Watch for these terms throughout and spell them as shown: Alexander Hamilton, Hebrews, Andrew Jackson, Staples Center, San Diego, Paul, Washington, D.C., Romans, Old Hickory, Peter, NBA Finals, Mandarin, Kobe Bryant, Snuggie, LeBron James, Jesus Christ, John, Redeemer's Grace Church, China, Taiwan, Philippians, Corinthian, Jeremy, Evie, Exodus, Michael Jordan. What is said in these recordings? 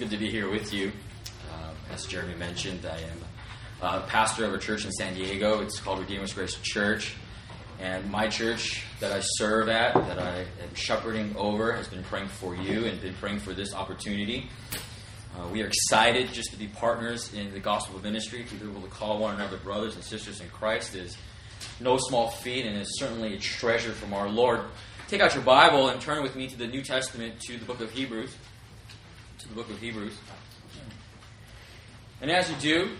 good to be here with you. As Jeremy mentioned, I am pastor of a church in San Diego. It's called Redeemer's Grace Church. And my church that I serve at, that I am shepherding over, has been praying for you and been praying for this opportunity. We are excited just to be partners in the gospel ministry, to be able to call one another brothers and sisters in Christ is no small feat, and is certainly a treasure from our Lord. Take out your Bible and turn with me to the New Testament, to the book of Hebrews. And as you do,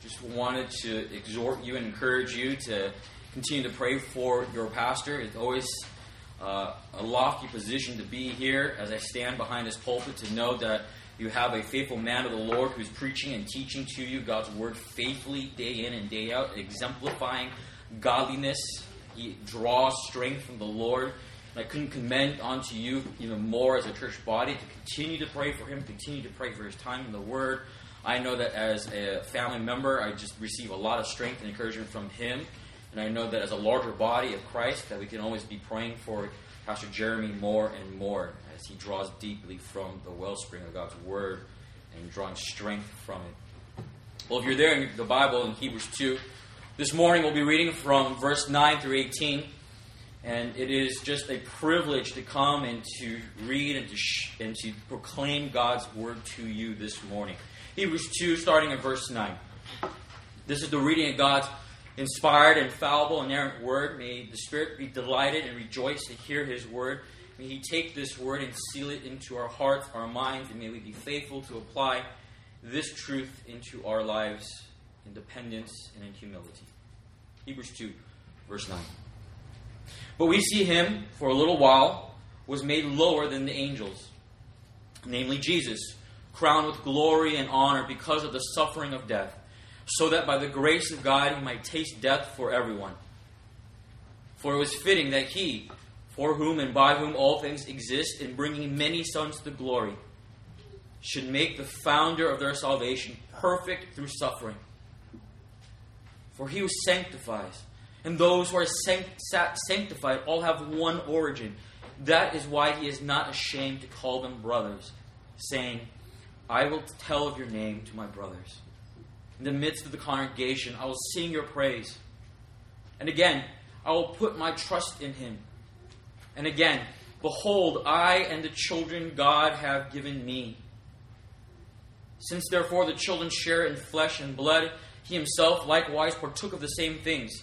just wanted to exhort you and encourage you to continue to pray for your pastor. It's always a lofty position to be here as I stand behind this pulpit, to know that you have a faithful man of the Lord who's preaching and teaching to you God's word faithfully day in and day out, exemplifying godliness. He draws strength from the Lord. And I couldn't commend unto you even more as a church body to continue to pray for him, continue to pray for his time in the word. I know that as a family member, I just receive a lot of strength and encouragement from him. And I know that as a larger body of Christ, that we can always be praying for Pastor Jeremy more and more as he draws deeply from the wellspring of God's word and drawing strength from it. Well, if you're there in the Bible in Hebrews 2, this morning we'll be reading from verse 9 through 18. And it is just a privilege to come and to read and to proclaim God's word to you this morning. Hebrews 2, starting at verse 9. This is the reading of God's inspired, infallible, inerrant word. May the Spirit be delighted and rejoice to hear his word. May he take this word and seal it into our hearts, our minds, and may we be faithful to apply this truth into our lives in dependence and in humility. Hebrews 2, verse 9. But we see him, for a little while, was made lower than the angels, namely Jesus, crowned with glory and honor because of the suffering of death, so that by the grace of God he might taste death for everyone. For it was fitting that he, for whom and by whom all things exist, in bringing many sons to glory, should make the founder of their salvation perfect through suffering. For he who sanctifies, and those who are sanctified, all have one origin. That is why he is not ashamed to call them brothers, saying, I will tell of your name to my brothers. In the midst of the congregation, I will sing your praise. And again, I will put my trust in him. And again, behold, I and the children God have given me. Since therefore the children share in flesh and blood, he himself likewise partook of the same things,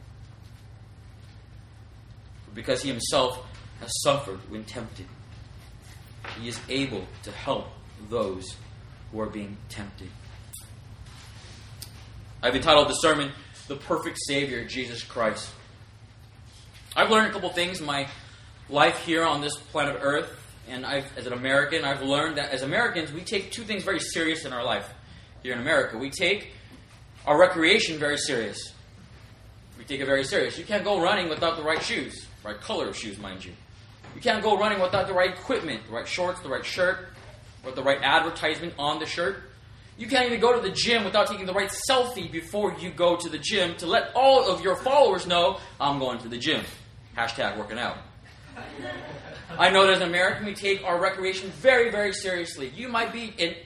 Because he himself has suffered when tempted, he is able to help those who are being tempted. I've entitled the sermon, The Perfect Savior, Jesus Christ. I've learned a couple things in my life here on this planet Earth, and as an American, I've learned that as Americans, we take two things very serious in our life here in America. We take our recreation very serious. We take it very serious. You can't go running without the right shoes, right color of shoes, mind you. You can't go running without the right equipment, the right shorts, the right shirt, or the right advertisement on the shirt. You can't even go to the gym without taking the right selfie before you go to the gym to let all of your followers know, I'm going to the gym. Hashtag working out. I know that as an American, we take our recreation very, very seriously. You might be a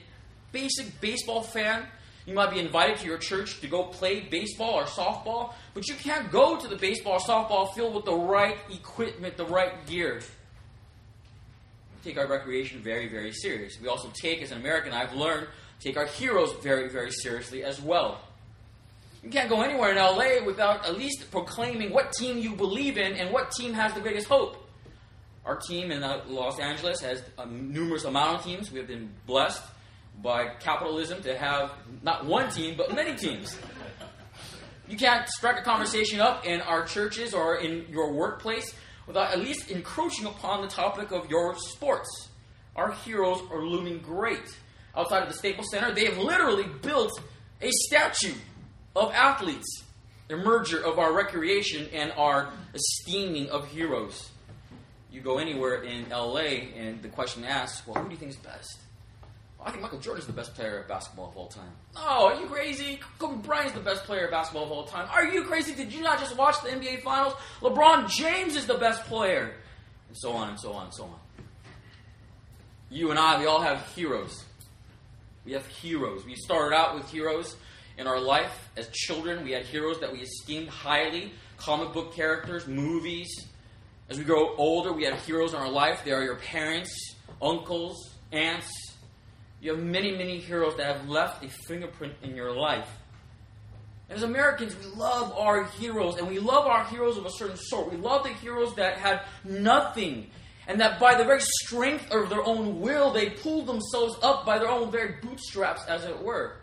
basic baseball fan. You might be invited to your church to go play baseball or softball, but you can't go to the baseball or softball field with the right equipment, the right gear. We take our recreation very, very seriously. We also take, as an American, I've learned, take our heroes very, very seriously as well. You can't go anywhere in LA without at least proclaiming what team you believe in and what team has the greatest hope. Our team in Los Angeles has a numerous amount of teams. We have been blessed by capitalism to have not one team, but many teams. You can't strike a conversation up in our churches or in your workplace without at least encroaching upon the topic of your sports. Our heroes are looming great. outside of the Staples Center, they have literally built a statue of athletes, a merger of our recreation and our esteeming of heroes. You go anywhere in L.A. and the question asks, well, who do you think is best? Well, I think Michael Jordan is the best player of basketball of all time. Oh, are you crazy? Kobe Bryant is the best player of basketball of all time. Are you crazy? Did you not just watch the NBA Finals? LeBron James is the best player. And so on and so on and so on. You and I, we all have heroes. We have heroes. We started out with heroes in our life. As children, we had heroes that we esteemed highly. Comic book characters, movies. As we grow older, we have heroes in our life. They are your parents, uncles, aunts. You have many, many heroes that have left a fingerprint in your life. As Americans, we love our heroes, and we love our heroes of a certain sort. We love the heroes that had nothing, and that by the very strength of their own will, they pulled themselves up by their own very bootstraps, as it were.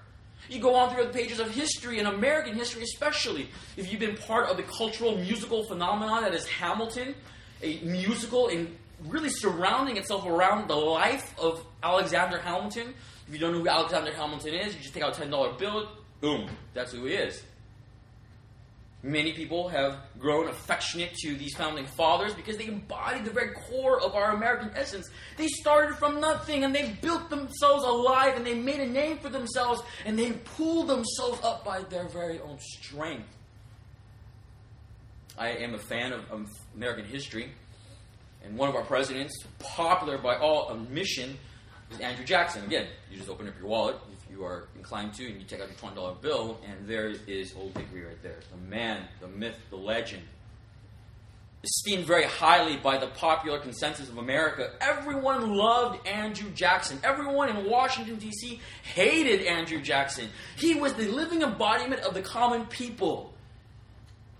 You go on through the pages of history, and American history especially, if you've been part of the cultural musical phenomenon that is Hamilton, a musical in really surrounding itself around the life of Alexander Hamilton. If you don't know who Alexander Hamilton is, you just take out a $10 bill, boom, that's who he is. Many people have grown affectionate to these founding fathers because they embodied the very core of our American essence. They started from nothing, and they built themselves alive, and they made a name for themselves, and they pulled themselves up by their very own strength. I am a fan of American history, and one of our presidents, popular by all omission, is Andrew Jackson. Again, you just open up your wallet, you are inclined to, and you take out your $20 bill, and there is Old Hickory right there. The man, the myth, the legend. Esteemed very highly by the popular consensus of America, everyone loved Andrew Jackson. Everyone in Washington, D.C. hated Andrew Jackson. He was the living embodiment of the common people.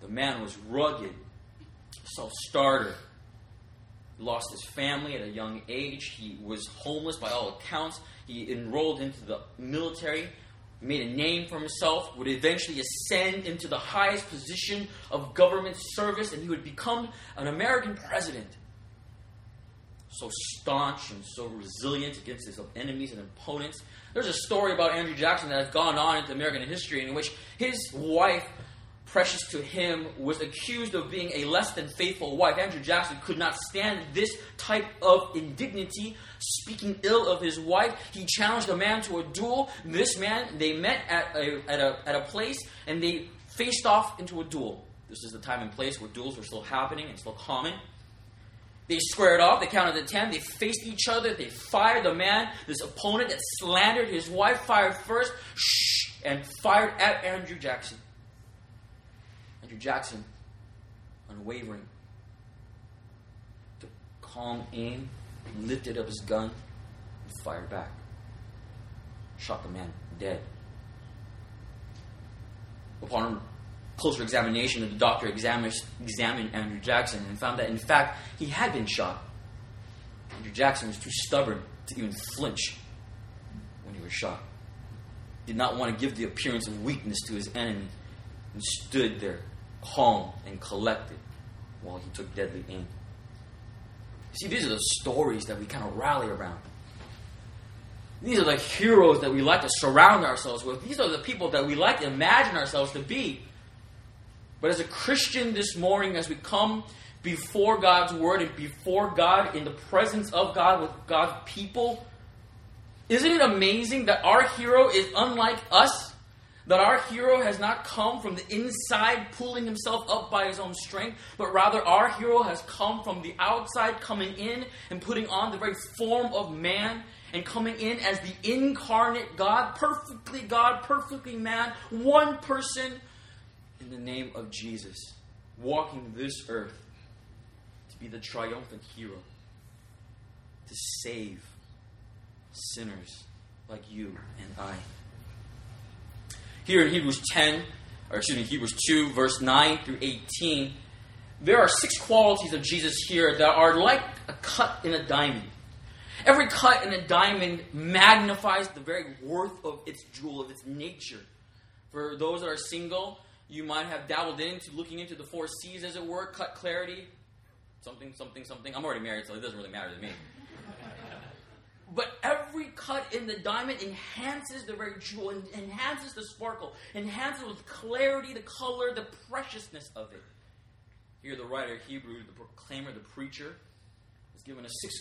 The man was rugged, self-starter. He lost his family at a young age. He was homeless by all accounts. He enrolled into the military, made a name for himself, would eventually ascend into the highest position of government service, and he would become an American president. So staunch and so resilient against his enemies and opponents. There's a story about Andrew Jackson that has gone on into American history in which his wife, precious to him, was accused of being a less than faithful wife. Andrew Jackson could not stand this type of indignity, speaking ill of his wife. He challenged a man to a duel. This man, they met at a place, and they faced off into a duel. This is the time and place where duels were still happening and still common. They squared off, they counted to 10, they faced each other, they fired the man, this opponent that slandered his wife, fired first, and fired at Andrew Jackson. Jackson, unwavering, took calm aim, lifted up his gun, and fired back. Shot the man dead. Upon closer examination, the doctor examined Andrew Jackson and found that, in fact, he had been shot. Andrew Jackson was too stubborn to even flinch when he was shot. Did not want to give the appearance of weakness to his enemy, and stood there, calm and collected, while he took deadly aim. See, these are the stories that we kind of rally around. These are the heroes that we like to surround ourselves with. These are the people that we like to imagine ourselves to be. But as a Christian this morning, as we come before God's Word and before God, in the presence of God, with God's people, isn't it amazing that our hero is unlike us? That our hero has not come from the inside, pulling himself up by his own strength, but rather our hero has come from the outside, coming in and putting on the very form of man, and coming in as the incarnate God, perfectly man, one person in the name of Jesus, walking this earth to be the triumphant hero, to save sinners like you and I. Here in Hebrews 2, verse 9 through 18, there are six qualities of Jesus here that are like a cut in a diamond. Every cut in a diamond magnifies the very worth of its jewel, of its nature. For those that are single, you might have dabbled into looking into the four C's, as it were, cut clarity, something, something, something. I'm already married, so it doesn't really matter to me. But every cut in the diamond enhances the very jewel, enhances the sparkle, enhances with clarity, the color, the preciousness of it. Here the writer of Hebrews, the proclaimer, the preacher, is given us 6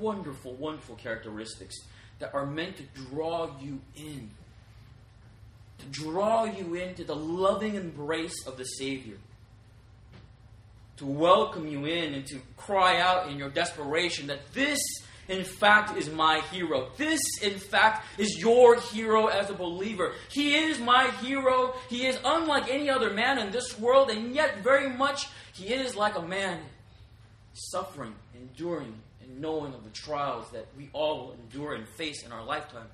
wonderful, wonderful characteristics that are meant to draw you in. To draw you into the loving embrace of the Savior. To welcome you in and to cry out in your desperation that this, in fact, is my hero. This, in fact, is your hero as a believer. He is my hero. He is unlike any other man in this world, and yet very much he is like a man suffering, enduring, and knowing of the trials that we all endure and face in our lifetime.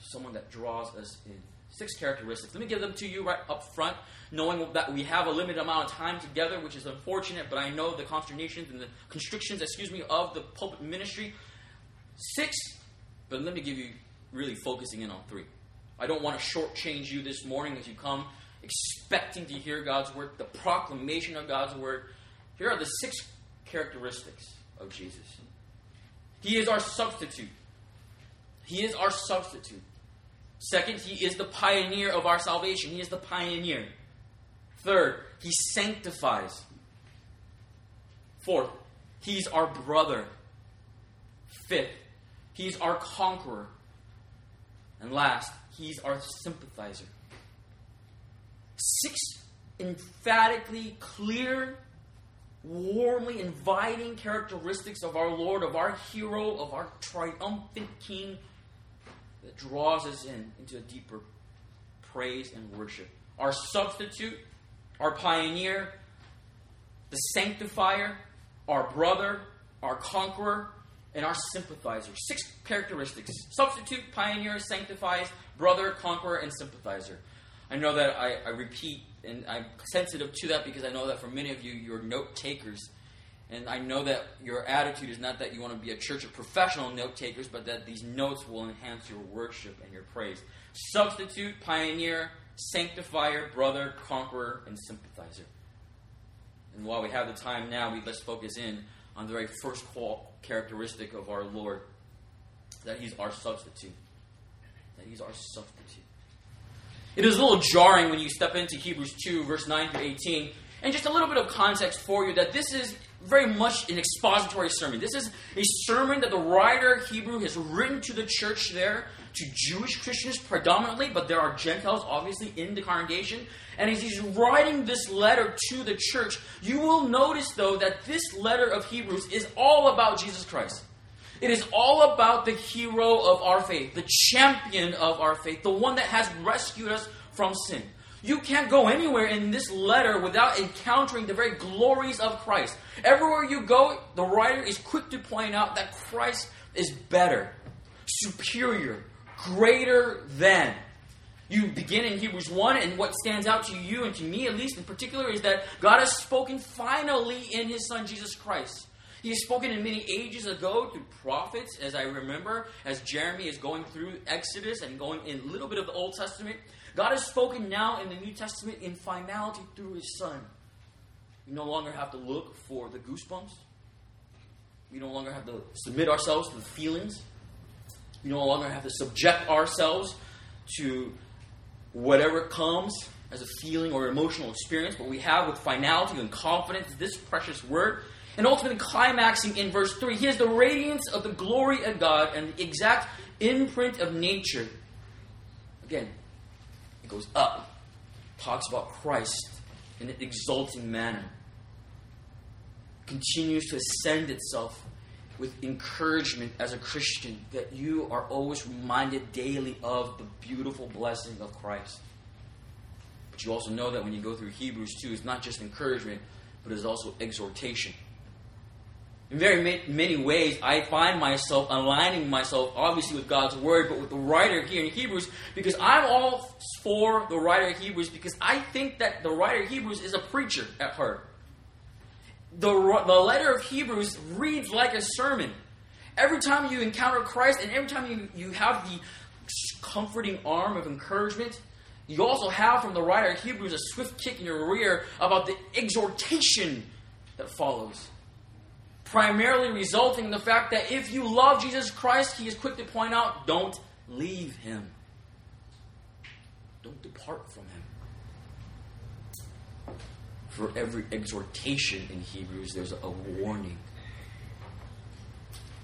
Someone that draws us in. 6 characteristics. Let me give them to you right up front, knowing that we have a limited amount of time together, which is unfortunate, but I know the constrictions of the pulpit ministry. 6, but let me give you really focusing in on 3. I don't want to shortchange you this morning as you come expecting to hear God's word, the proclamation of God's word. Here are the 6 characteristics of Jesus. He is our substitute. He is our substitute. 2nd, he is the pioneer of our salvation. He is the pioneer. 3rd, he sanctifies. 4th, he's our brother. 5th, he's our conqueror. And last, he's our sympathizer. 6 emphatically clear, warmly inviting characteristics of our Lord, of our hero, of our triumphant King, that draws us in into a deeper praise and worship. Our substitute, our pioneer, the sanctifier, our brother, our conqueror, and our sympathizer. 6 characteristics. Substitute, pioneer, sanctifies, brother, conqueror, and sympathizer. I know that I repeat, and I'm sensitive to that because I know that for many of you, you're note takers. And I know that your attitude is not that you want to be a church of professional note-takers, but that these notes will enhance your worship and your praise. Substitute, pioneer, sanctifier, brother, conqueror, and sympathizer. And while we have the time now, let's focus in on the very first characteristic of our Lord, that he's our substitute. That he's our substitute. It is a little jarring when you step into Hebrews 2, verse 9 through 18, and just a little bit of context for you that this is very much an expository sermon. This is a sermon that the writer of Hebrew has written to the church there, to Jewish Christians predominantly, but there are Gentiles obviously in the congregation. And as he's writing this letter to the church, you will notice though that this letter of Hebrews is all about Jesus Christ. It is all about the hero of our faith, the champion of our faith, the one that has rescued us from sin. You can't go anywhere in this letter without encountering the very glories of Christ. Everywhere you go, the writer is quick to point out that Christ is better, superior, greater than. You begin in Hebrews 1, and what stands out to you, and to me at least in particular, is that God has spoken finally in His Son, Jesus Christ. He has spoken in many ages ago through prophets, as I remember, as Jeremy is going through Exodus and going in a little bit of the Old Testament. God has spoken now in the New Testament in finality through His Son. We no longer have to look for the goosebumps. We no longer have to submit ourselves to the feelings. We no longer have to subject ourselves to whatever comes as a feeling or emotional experience. But we have with finality and confidence this precious word. And ultimately climaxing in verse 3, he is the radiance of the glory of God and the exact imprint of nature. Again, goes up, talks about Christ in an exalting manner, continues to ascend itself with encouragement as a Christian, that you are always reminded daily of the beautiful blessing of Christ. But you also know that when you go through Hebrews 2, it's not just encouragement, but it's also exhortation. In very many ways, I find myself aligning myself, obviously, with God's Word, but with the writer here in Hebrews, because I'm all for the writer of Hebrews, because I think that the writer of Hebrews is a preacher at heart. The letter of Hebrews reads like a sermon. Every time you encounter Christ, and every time you have the comforting arm of encouragement, you also have from the writer of Hebrews a swift kick in your rear about the exhortation that follows. primarily resulting in the fact that if you love Jesus Christ, he is quick to point out, don't leave him. Don't depart from him. For every exhortation in Hebrews, there's a warning.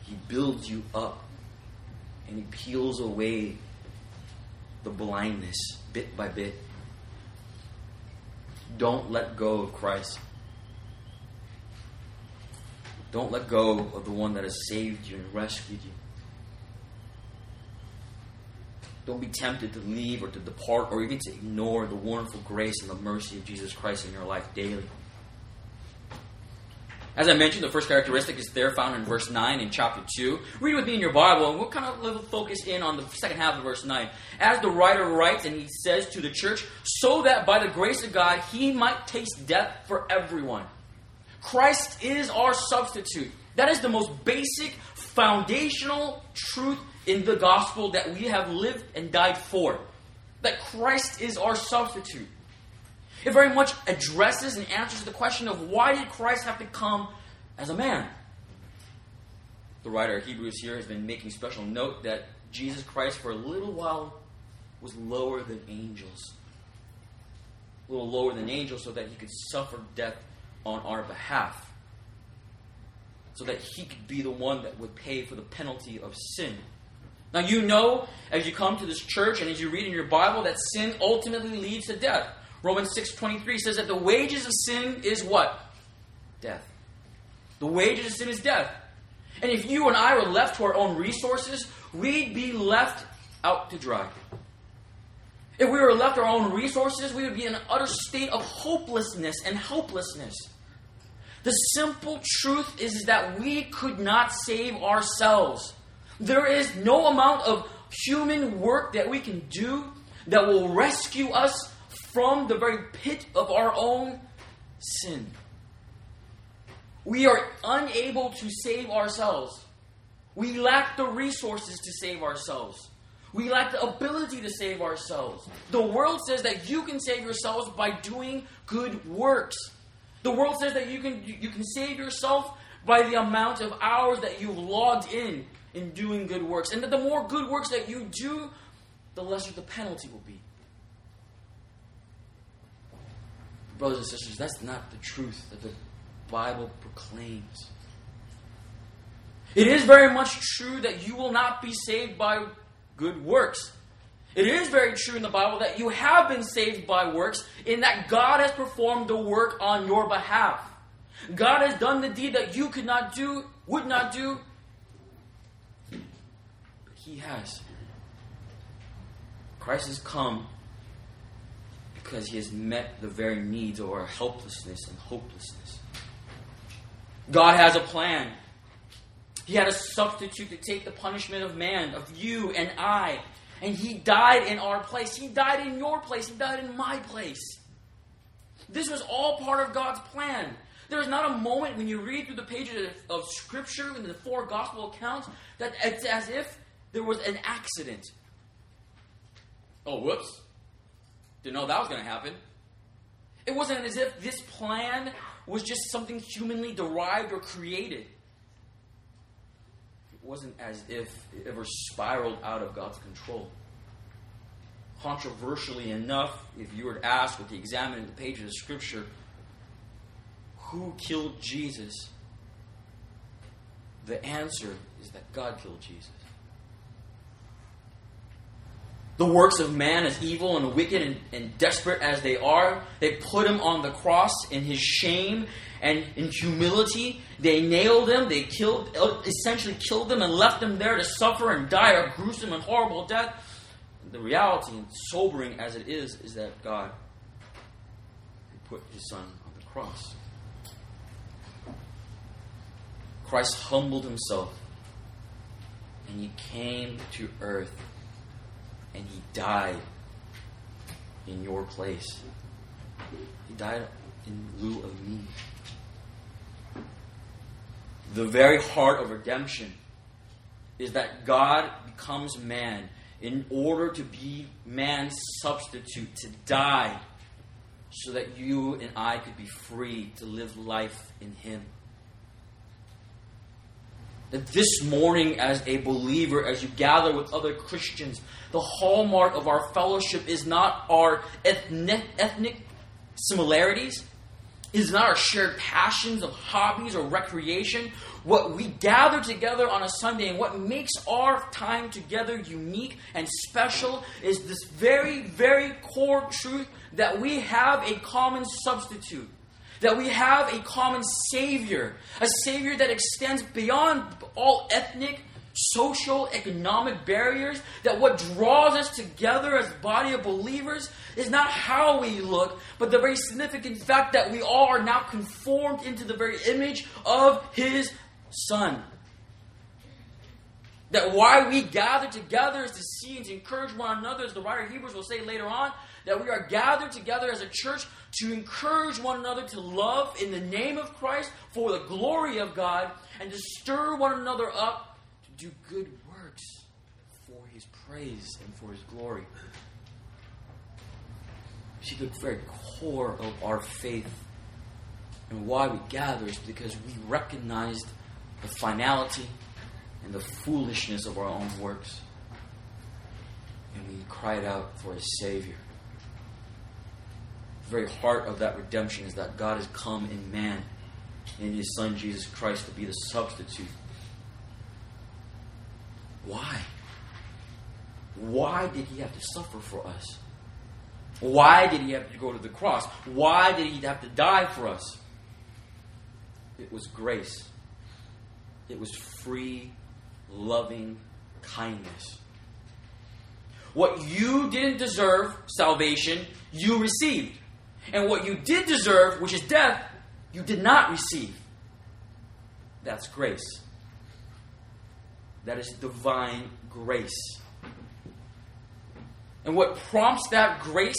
He builds you up and he peels away the blindness bit by bit. Don't let go of Christ. Don't let go of the one that has saved you and rescued you. Don't be tempted to leave or to depart or even to ignore the wonderful grace and the mercy of Jesus Christ in your life daily. As I mentioned, the first characteristic is there found in verse 9 in chapter 2. Read with me in your Bible, and we'll kind of focus in on the second half of verse 9. As the writer writes, and he says to the church, so that by the grace of God he might taste death for everyone. Christ is our substitute. That is the most basic, foundational truth in the gospel that we have lived and died for. That Christ is our substitute. It very much addresses and answers the question of why did Christ have to come as a man? The writer of Hebrews here has been making special note that Jesus Christ for a little while was lower than angels. A little lower than angels so that he could suffer death on our behalf. So that he could be the one that would pay for the penalty of sin. Now you know, as you come to this church and as you read in your Bible, that sin ultimately leads to death. Romans 6:23 says that the wages of sin is what? Death. The wages of sin is death. And if you and I were left to our own resources, we'd be left out to dry. If we were left our own resources, we would be in an utter state of hopelessness and helplessness. The simple truth is that we could not save ourselves. There is no amount of human work that we can do that will rescue us from the very pit of our own sin. We are unable to save ourselves. We lack the resources to save ourselves. We lack the ability to save ourselves. The world says that you can save yourselves by doing good works. The world says that you can save yourself by the amount of hours that you've logged in doing good works. And that the more good works that you do, the lesser the penalty will be. Brothers and sisters, that's not the truth that the Bible proclaims. It is very much true that you will not be saved by good works. It is very true in the Bible that you have been saved by works, in that God has performed the work on your behalf. God has done the deed that you could not do, would not do, but he has. Christ has come because he has met the very needs of our helplessness and hopelessness. God has a plan. He had a substitute to take the punishment of man, of you and I. And he died in our place. He died in your place. He died in my place. This was all part of God's plan. There is not a moment when you read through the pages of Scripture, in the four gospel accounts, that it's as if there was an accident. Oh, whoops. Didn't know that was going to happen. It wasn't as if this plan was just something humanly derived or created. It wasn't as if it ever spiraled out of God's control. Controversially enough, if you were to ask or to examine the pages of Scripture, who killed Jesus? The answer is that God killed Jesus. The works of man, as evil and wicked and desperate as they are, they put him on the cross in his shame and in humility. They nailed him, they essentially killed him and left him there to suffer and die a gruesome and horrible death. The reality, and sobering as it is that God put his son on the cross. Christ humbled himself and he came to earth. And he died in your place. He died in lieu of me. The very heart of redemption is that God becomes man in order to be man's substitute, to die, so that you and I could be free to live life in him. That this morning as a believer, as you gather with other Christians, the hallmark of our fellowship is not our ethnic similarities. It is not our shared passions of hobbies or recreation. What we gather together on a Sunday and what makes our time together unique and special is this very, very core truth that we have a common substitute. That we have a common Savior. A Savior that extends beyond all ethnic, social, economic barriers. That what draws us together as a body of believers is not how we look, but the very significant fact that we all are now conformed into the very image of His Son. That why we gather together is to see and to encourage one another, as the writer of Hebrews will say later on, that we are gathered together as a church to encourage one another to love in the name of Christ for the glory of God and to stir one another up to do good works for His praise and for His glory. See, the very core of our faith and why we gather is because we recognized the finality and the foolishness of our own works. And we cried out for a Savior. The very heart of that redemption is that God has come in man, in His Son Jesus Christ, to be the substitute. Why? Why did He have to suffer for us? Why did He have to go to the cross? Why did He have to die for us? It was grace. It was free, loving kindness. What you didn't deserve, salvation, you received. And what you did deserve, which is death, you did not receive. That's grace. That is divine grace. And what prompts that grace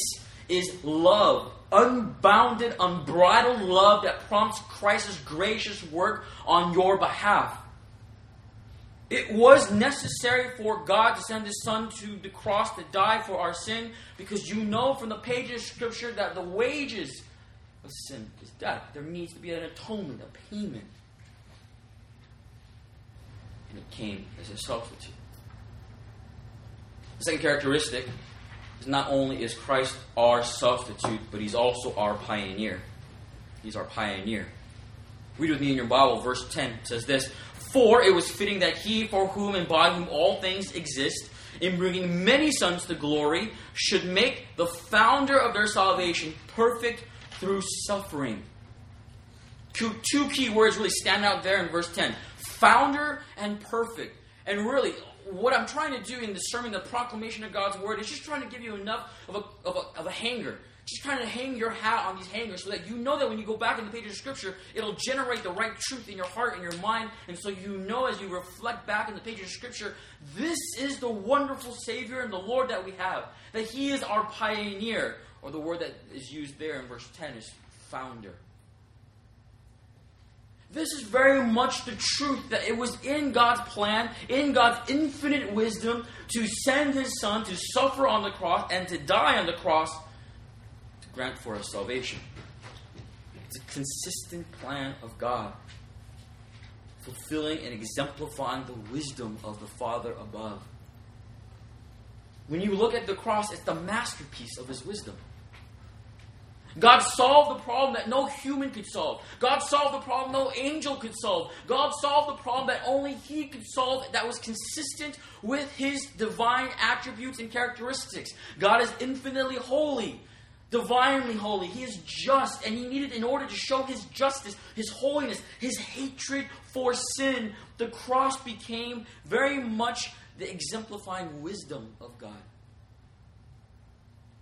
is love. Unbounded, unbridled love that prompts Christ's gracious work on your behalf. It was necessary for God to send His Son to the cross to die for our sin, because you know from the pages of Scripture that the wages of sin is death. There needs to be an atonement, a payment. And it came as a substitute. The second characteristic is not only is Christ our substitute, but He's also our pioneer. He's our pioneer. Read with me in your Bible, verse 10. It says this: "For it was fitting that He, for whom and by whom all things exist, in bringing many sons to glory, should make the founder of their salvation perfect through suffering." Two key words really stand out there in verse 10. Founder and perfect. And really, what I'm trying to do in the sermon, the proclamation of God's Word, is just trying to give you enough of a hanger. Just trying to hang your hat on these hangers so that you know that when you go back in the pages of Scripture, it'll generate the right truth in your heart and your mind. And so you know as you reflect back in the pages of Scripture, this is the wonderful Savior and the Lord that we have. That He is our pioneer. Or the word that is used there in verse 10 is founder. This is very much the truth that it was in God's plan, in God's infinite wisdom, to send His Son to suffer on the cross and to die on the cross, grant for us salvation. It's a consistent plan of God, fulfilling and exemplifying the wisdom of the Father above. When you look at the cross, it's the masterpiece of His wisdom. God solved the problem that no human could solve. God solved the problem no angel could solve. God solved the problem that only He could solve, that was consistent with His divine attributes and characteristics. God is infinitely holy. Divinely holy. He is just, and He needed, in order to show His justice, His holiness, His hatred for sin, the cross became very much the exemplifying wisdom of God.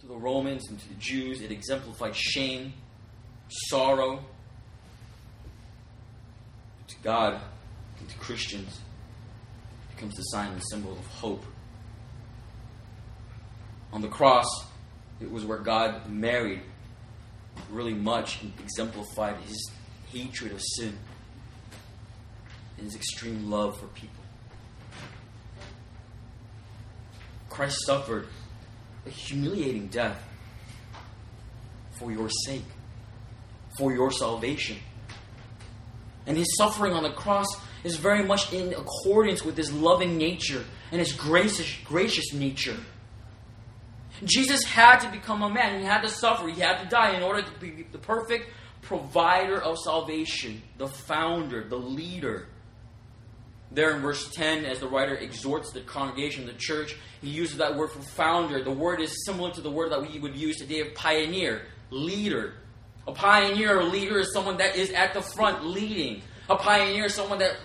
To the Romans and to the Jews, it exemplified shame, sorrow. To God and to Christians, it becomes the sign and symbol of hope. On the cross, it was where God married really much and exemplified His hatred of sin and His extreme love for people. Christ suffered a humiliating death for your sake, for your salvation. And His suffering on the cross is very much in accordance with His loving nature and His gracious nature. Jesus had to become a man. He had to suffer. He had to die in order to be the perfect provider of salvation, the founder, the leader. There in verse 10, as the writer exhorts the congregation, the church, he uses that word for founder. The word is similar to the word that we would use today of pioneer, leader. A pioneer or leader is someone that is at the front leading. A pioneer is someone that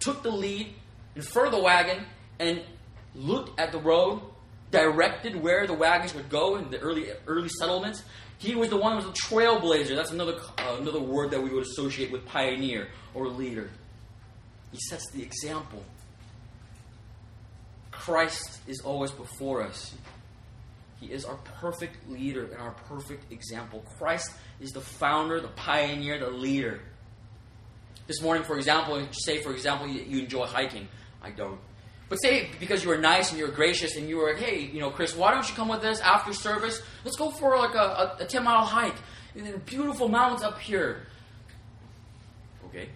took the lead and furred the wagon and looked at the road, directed where the wagons would go in the early settlements. He was the one who was a trailblazer. That's another word that we would associate with pioneer or leader. He sets the example. Christ is always before us. He is our perfect leader and our perfect example. Christ is the founder, the pioneer, the leader. This morning, for example, say, you enjoy hiking. I don't. But say, because you were nice and you were gracious and you were like, hey, Chris, why don't you come with us after service? Let's go for like a 10-mile hike. And then beautiful mountains up here. Okay.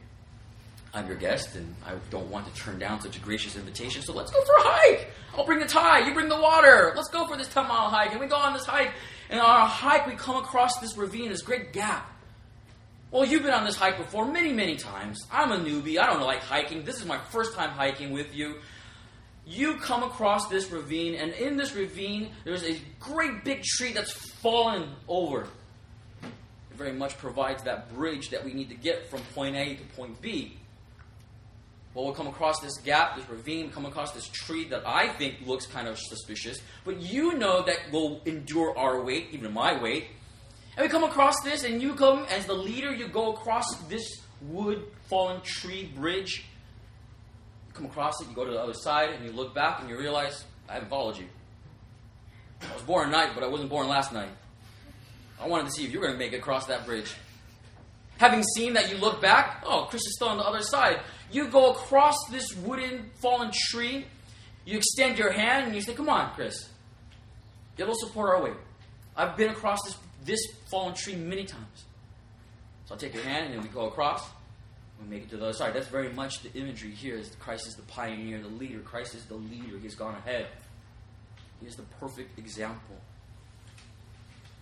I'm your guest, and I don't want to turn down such a gracious invitation, so let's go for a hike. I'll bring the tie, you bring the water. Let's go for this 10-mile hike, and we go on this hike. And on our hike, we come across this ravine, this great gap. Well, you've been on this hike before many, many times. I'm a newbie. I don't like hiking. This is my first time hiking with you. You come across this ravine, and in this ravine, there's a great big tree that's fallen over. It very much provides that bridge that we need to get from point A to point B. Well, we'll come across this gap, this ravine, come across this tree that I think looks kind of suspicious, but you know that will endure our weight, even my weight. And we come across this, and you come as the leader, you go across this wood, fallen tree bridge. You come across it, you go to the other side, and you look back, and you realize, I haven't followed you. I was born tonight, but I wasn't born last night. I wanted to see if you were going to make it across that bridge. Having seen that, you look back, oh, Chris is still on the other side. You go across this wooden, fallen tree. You extend your hand and you say, come on, Chris. It'll support our weight. I've been across this fallen tree many times. So I'll take your hand and we go across. We make it to the other side. That's very much the imagery here. Is Christ is the pioneer, the leader. Christ is the leader. He's gone ahead. He is the perfect example.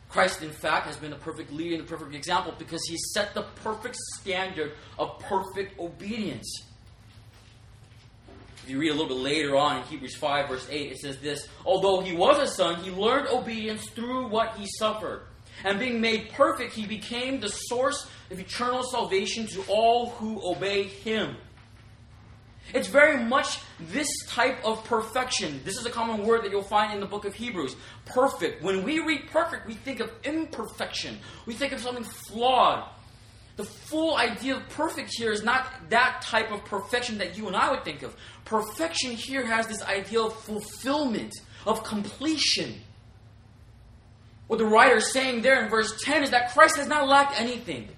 Christ, in fact, has been the perfect leader and the perfect example because He set the perfect standard of perfect obedience. If you read a little bit later on in Hebrews 5, verse 8, it says this, although He was a son, He learned obedience through what He suffered. And being made perfect, He became the source of eternal salvation to all who obey Him. It's very much this type of perfection. This is a common word that you'll find in the book of Hebrews. Perfect. When we read perfect, we think of imperfection. We think of something flawed. The full idea of perfect here is not that type of perfection that you and I would think of. Perfection here has this idea of fulfillment, of completion. What the writer is saying there in verse 10 is that Christ has not lacked anything.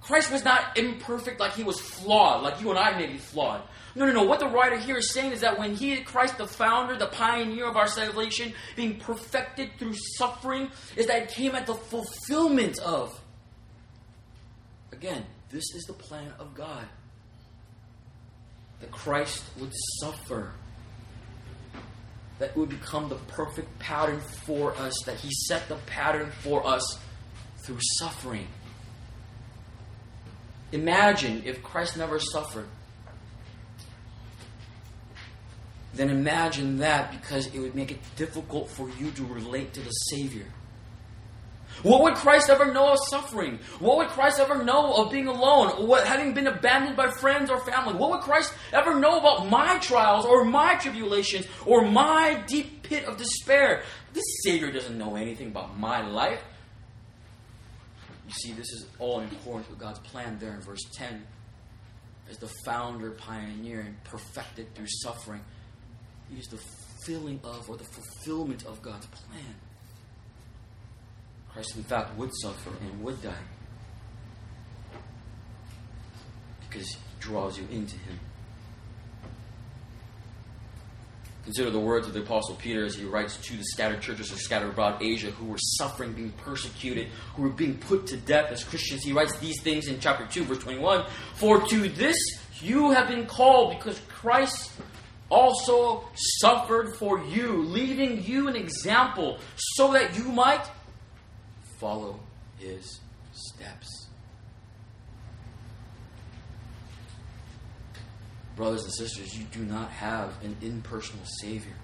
Christ was not imperfect, like He was flawed, like you and I may be flawed. No. What the writer here is saying is that when He, Christ, the founder, the pioneer of our salvation, being perfected through suffering, is that it came at the fulfillment of. Again, this is the plan of God. That Christ would suffer. That it would become the perfect pattern for us, that He set the pattern for us through suffering. Imagine if Christ never suffered. Then imagine that, because it would make it difficult for you to relate to the Savior. What would Christ ever know of suffering? What would Christ ever know of being alone, having been abandoned by friends or family? What would Christ ever know about my trials or my tribulations or my deep pit of despair? This Savior doesn't know anything about my life. You see, this is all in accordance with God's plan there in verse 10. As the founder, pioneer, and perfected through suffering, He is the filling of, or the fulfillment of God's plan. Christ, in fact, would suffer and would die because He draws you into Him. Consider the words of the Apostle Peter as he writes to the scattered churches scattered about Asia who were suffering, being persecuted, who were being put to death as Christians. He writes these things in chapter 2, verse 21. For to this You have been called because Christ also suffered for you, leaving you an example so that you might follow his steps. Brothers and sisters, you do not have an impersonal Savior.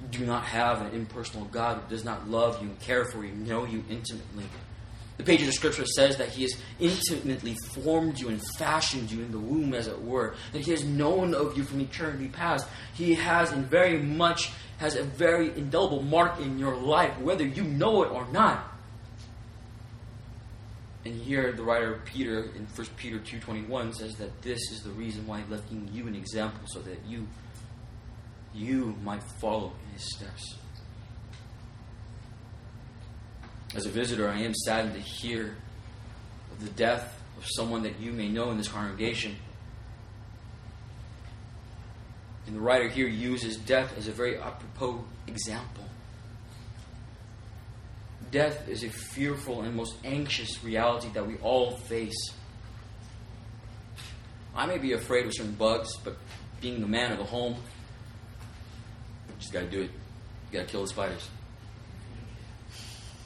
You do not have an impersonal God who does not love you and care for you, know you intimately. The page of the Scripture says that He has intimately formed you and fashioned you in the womb, as it were. That He has known of you from eternity past. He has a very indelible mark in your life, whether you know it or not. And here the writer Peter, in 1 Peter 2:21, says that this is the reason why He left you an example, so that you might follow in His steps. As a visitor, I am saddened to hear of the death of someone that you may know in this congregation. And the writer here uses death as a very apropos example. Death is a fearful and most anxious reality that we all face. I may be afraid of certain bugs, but being the man of the home, just gotta do it. You gotta kill the spiders.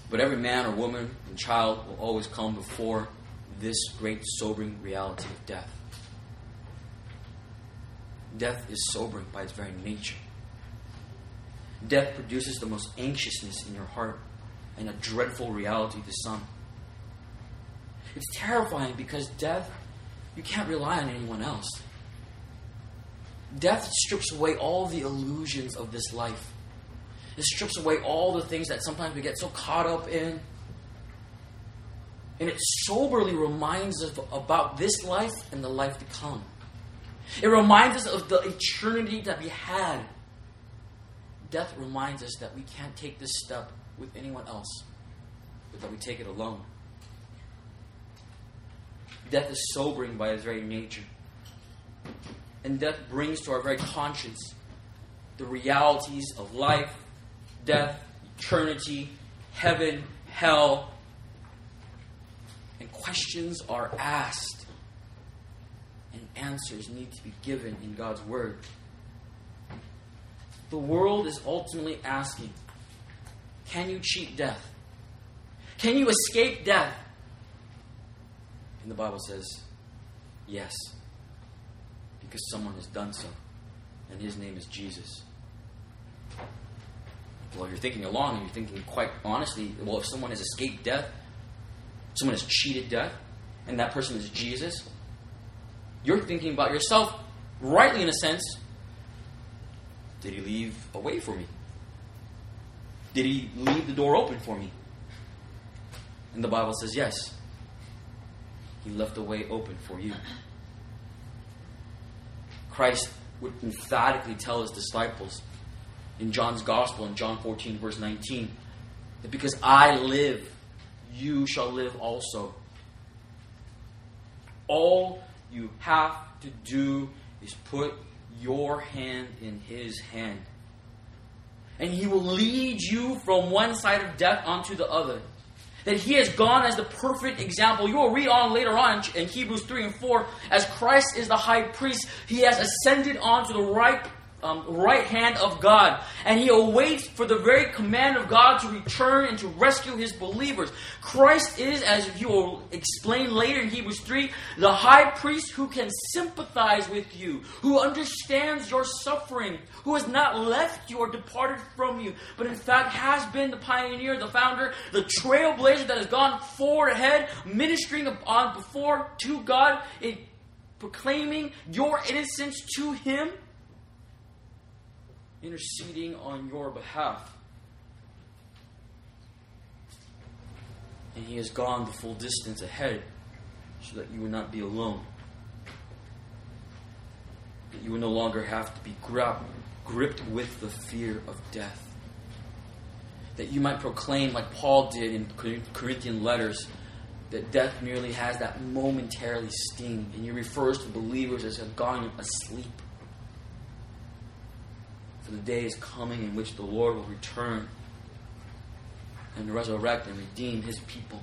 But every man or woman and child will always come before this great sobering reality of death. Death is sobering by its very nature. Death produces the most anxiousness in your heart and a dreadful reality to some. It's terrifying because death, you can't rely on anyone else. Death strips away all the illusions of this life. It strips away all the things that sometimes we get so caught up in. And it soberly reminds us about this life and the life to come. It reminds us of the eternity that we had. Death reminds us that we can't take this step with anyone else, but that we take it alone. Death is sobering by its very nature. And death brings to our very conscience the realities of life, death, eternity, heaven, hell. And questions are asked, and answers need to be given in God's Word. The world is ultimately asking, can you cheat death? Can you escape death? And the Bible says, yes, because someone has done so, and his name is Jesus. Well, you're thinking along and you're thinking quite honestly, well, if someone has escaped death, someone has cheated death, and that person is Jesus, you're thinking about yourself, rightly in a sense, did he leave a way for me? Did he leave the door open for me? And the Bible says yes. He left the way open for you. Christ would emphatically tell his disciples in John's Gospel, in John 14, verse 19, that because I live, you shall live also. All you have to do is put your hand in his hand, and he will lead you from one side of death onto the other. That he has gone as the perfect example. You will read on later on in Hebrews 3 and 4, as Christ is the high priest, he has ascended onto the right hand of God. And he awaits for the very command of God to return and to rescue his believers. Christ is, as you will explain later in Hebrews 3, the high priest who can sympathize with you, who understands your suffering, who has not left you or departed from you, but in fact has been the pioneer, the founder, the trailblazer that has gone forward ahead, ministering on before to God, in proclaiming your innocence to him, interceding on your behalf. And he has gone the full distance ahead so that you would not be alone. That you would no longer have to be gripped with the fear of death. That you might proclaim, like Paul did in Corinthian letters, that death merely has that momentarily sting. And he refers to believers as have gone asleep. The day is coming in which the Lord will return and resurrect and redeem his people.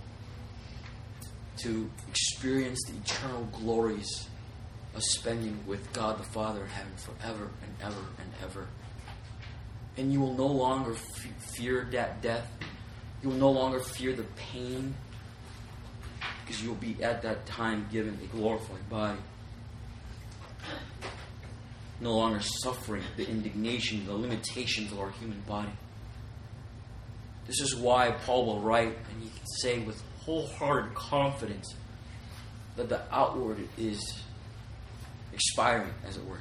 to experience the eternal glories of spending with God the Father in heaven forever and ever and ever. And you will no longer fear that death. You will no longer fear the pain, because you will be at that time given a glorified body. No longer suffering the indignation, the limitations of our human body. This is why Paul will write, and he can say with wholehearted confidence, that the outward is expiring, as it were,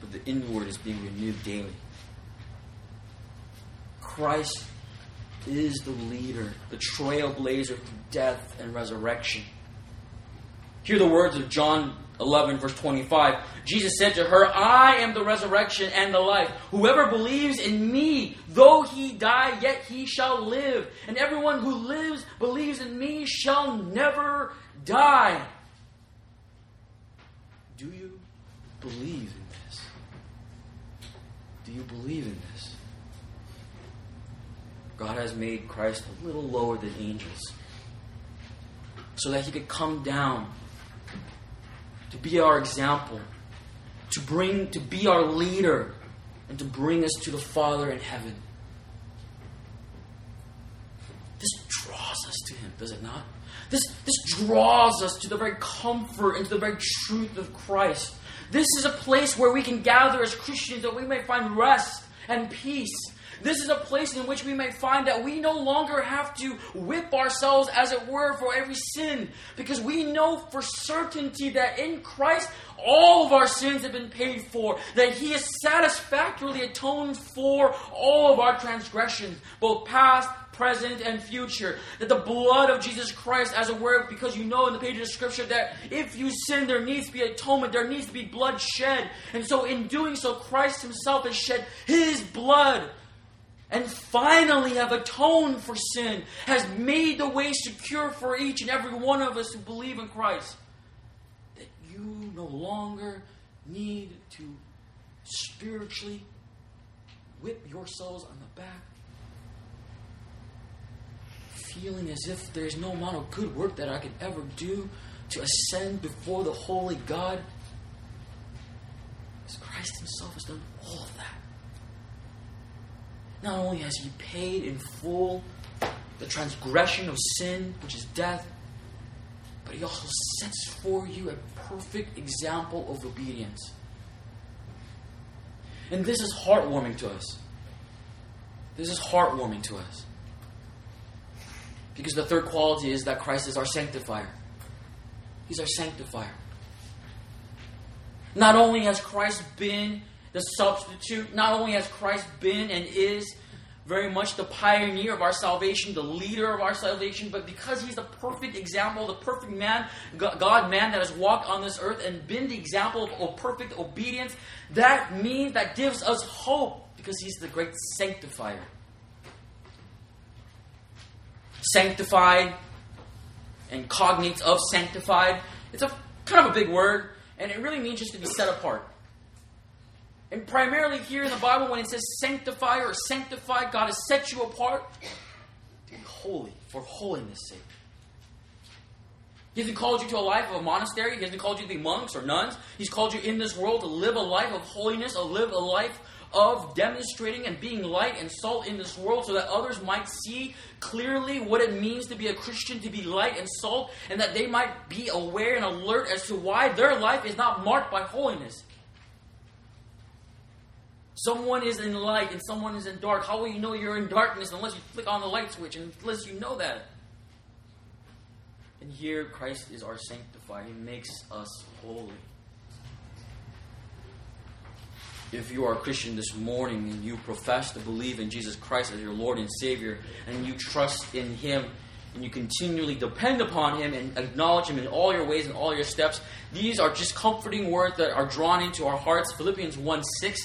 but the inward is being renewed daily. Christ is the leader, the trailblazer through death and resurrection. Hear the words of John 11, verse 25. Jesus said to her, "I am the resurrection and the life. Whoever believes in me, though he die, yet he shall live. And everyone who lives, believes in me, shall never die." Do you believe in this? Do you believe in this? God has made Christ a little lower than angels so that he could come down to be our example, to be our leader, and to bring us to the Father in heaven. This draws us to him, does it not? This draws us to the very comfort and to the very truth of Christ. This is a place where we can gather as Christians that we may find rest and peace. This is a place in which we may find that we no longer have to whip ourselves, as it were, for every sin, because we know for certainty that in Christ all of our sins have been paid for, that he has satisfactorily atoned for all of our transgressions, both past, present, and future. That the blood of Jesus Christ, as it were, because you know in the pages of Scripture that if you sin, there needs to be atonement, there needs to be blood shed. And so in doing so, Christ himself has shed his blood, and finally have atoned for sin, has made the way secure for each and every one of us who believe in Christ, that you no longer need to spiritually whip yourselves on the back, feeling as if there's no amount of good work that I could ever do to ascend before the holy God, because Christ himself has done all of that. Not only has he paid in full the transgression of sin, which is death, but he also sets for you a perfect example of obedience. And this is heartwarming to us. This is heartwarming to us. Because the third quality is that Christ is our sanctifier. He's our sanctifier. Not only has Christ been the substitute, not only has Christ been and is very much the pioneer of our salvation, the leader of our salvation, but because he's the perfect example, the perfect man, God-man that has walked on this earth and been the example of perfect obedience, that means, that gives us hope, because he's the great sanctifier. Sanctified and cognate of sanctified, it's a kind of a big word, and it really means just to be set apart. And primarily here in the Bible, when it says sanctify or sanctify, God has set you apart to be holy, for holiness' sake. He hasn't called you to a life of a monastery. He hasn't called you to be monks or nuns. He's called you in this world to live a life of holiness, to live a life of demonstrating and being light and salt in this world, so that others might see clearly what it means to be a Christian, to be light and salt, and that they might be aware and alert as to why their life is not marked by holiness. Someone is in light and someone is in dark. How will you know you're in darkness unless you flick on the light switch, unless you know that? And here Christ is our sanctifier. He makes us holy. If you are a Christian this morning and you profess to believe in Jesus Christ as your Lord and Savior, and you trust in him, and you continually depend upon him and acknowledge him in all your ways and all your steps, these are just comforting words that are drawn into our hearts. Philippians 1:6,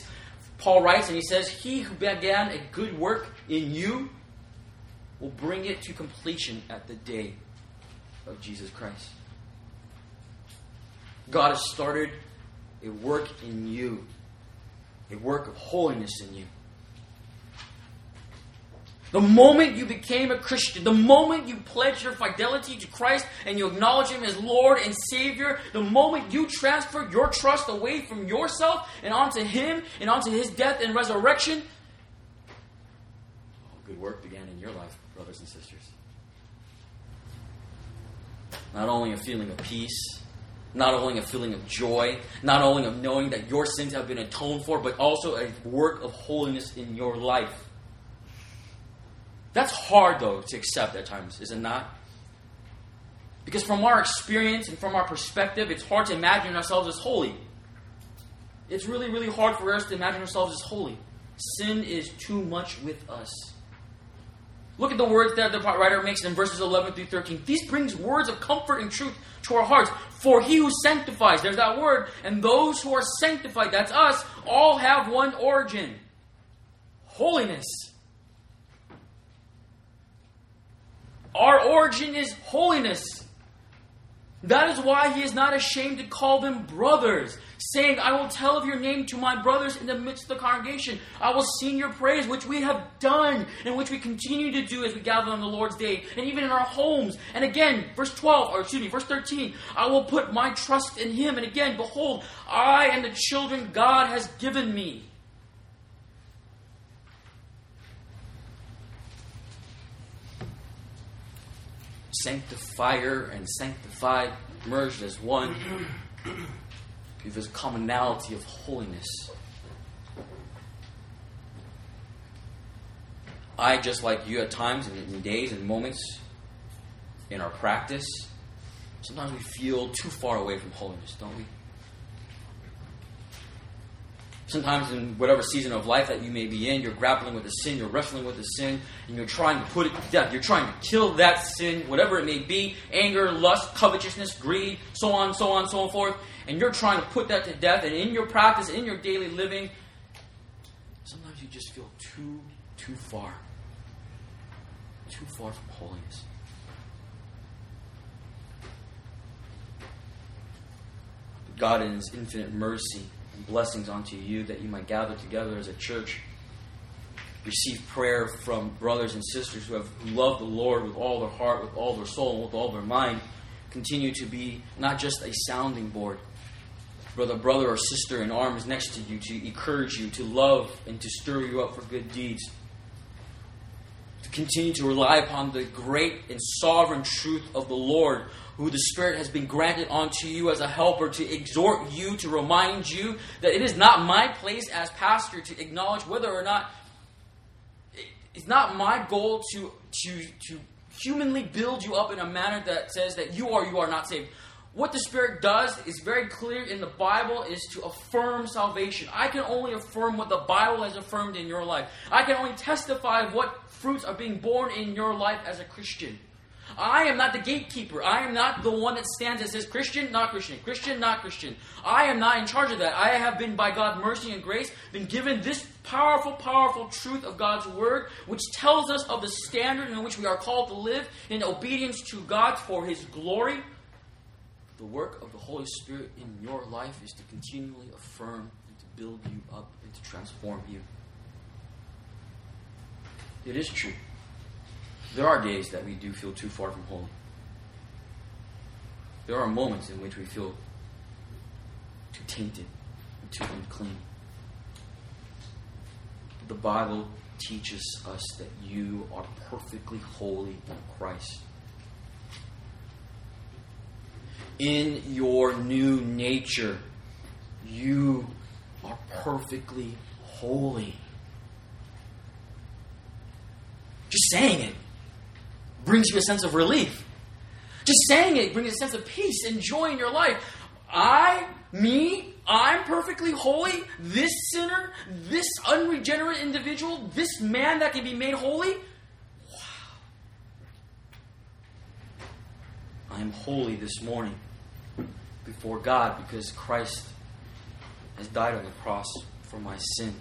Paul writes and he says, "He who began a good work in you will bring it to completion at the day of Jesus Christ." God has started a work in you, a work of holiness in you. The moment you became a Christian, the moment you pledged your fidelity to Christ and you acknowledge Him as Lord and Savior, the moment you transferred your trust away from yourself and onto Him and onto His death and resurrection, all good work began in your life, brothers and sisters. Not only a feeling of peace, not only a feeling of joy, not only of knowing that your sins have been atoned for, but also a work of holiness in your life. That's hard, though, to accept at times, is it not? Because from our experience and from our perspective, it's hard to imagine ourselves as holy. It's really, really hard for us to imagine ourselves as holy. Sin is too much with us. Look at the words that the writer makes in verses 11 through 13. These brings words of comfort and truth to our hearts. For He who sanctifies, there's that word, and those who are sanctified, that's us, all have one origin. Holiness. Our origin is holiness. That is why He is not ashamed to call them brothers, saying, I will tell of your name to my brothers in the midst of the congregation. I will sing your praise, which we have done, and which we continue to do as we gather on the Lord's day, and even in our homes. And again, verse 13, I will put my trust in Him. And again, behold, I and the children God has given me. Sanctifier and sanctified merged as one. Because there's commonality of holiness. I, just like you at times, and in days and moments, in our practice, sometimes we feel too far away from holiness, don't we? Sometimes in whatever season of life that you may be in, you're grappling with a sin, you're wrestling with a sin, and you're trying to put it to death. You're trying to kill that sin, whatever it may be, anger, lust, covetousness, greed, so on and so forth. And you're trying to put that to death. And in your practice, in your daily living, sometimes you just feel too far. Too far from holiness. But God in His infinite mercy, blessings unto you that you might gather together as a church, receive prayer from brothers and sisters who love the Lord with all their heart, with all their soul, and with all their mind. Continue to be not just a sounding board, but a brother or sister in arms next to you to encourage you, to love, and to stir you up for good deeds. To continue to rely upon the great and sovereign truth of the Lord, who the Spirit has been granted unto you as a helper to exhort you, to remind you that it is not my place as pastor to acknowledge whether or not, it's not my goal to humanly build you up in a manner that says that you are not saved. What the Spirit does is very clear in the Bible is to affirm salvation. I can only affirm what the Bible has affirmed in your life. I can only testify what fruits are being born in your life as a Christian. I am not the gatekeeper. I am not the one that stands and says, Christian, not Christian, Christian, not Christian. I am not in charge of that. I have been, by God's mercy and grace, been given this powerful, powerful truth of God's Word, which tells us of the standard in which we are called to live in obedience to God for His glory. The work of the Holy Spirit in your life is to continually affirm and to build you up and to transform you. It is true. There are days that we do feel too far from home. There are moments in which we feel too tainted and too unclean. The Bible teaches us that you are perfectly holy in Christ. In your new nature, you are perfectly holy. Just saying it brings you a sense of relief. Just saying it brings you a sense of peace and joy in your life. I'm perfectly holy. This sinner, this unregenerate individual, this man that can be made holy. Wow. I am holy this morning before God because Christ has died on the cross for my sin.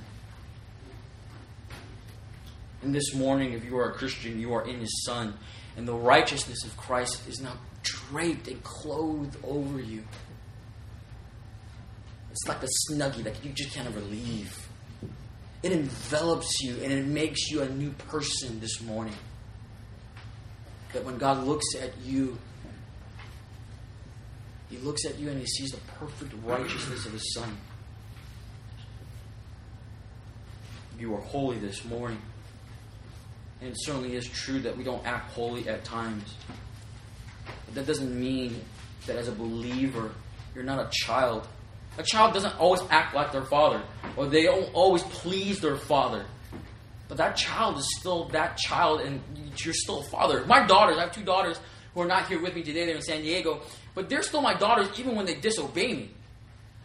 And this morning, if you are a Christian, you are in His Son. And the righteousness of Christ is now draped and clothed over you. It's like a snuggie that you just kind of relieve. It envelops you and it makes you a new person this morning. That when God looks at you, He looks at you and He sees the perfect righteousness of His Son. You are holy this morning. And it certainly is true that we don't act holy at times. But that doesn't mean that as a believer, you're not a child. A child doesn't always act like their father, or they don't always please their father. But that child is still that child, and you're still a father. My daughters, I have two daughters who are not here with me today. They're in San Diego. But they're still my daughters even when they disobey me.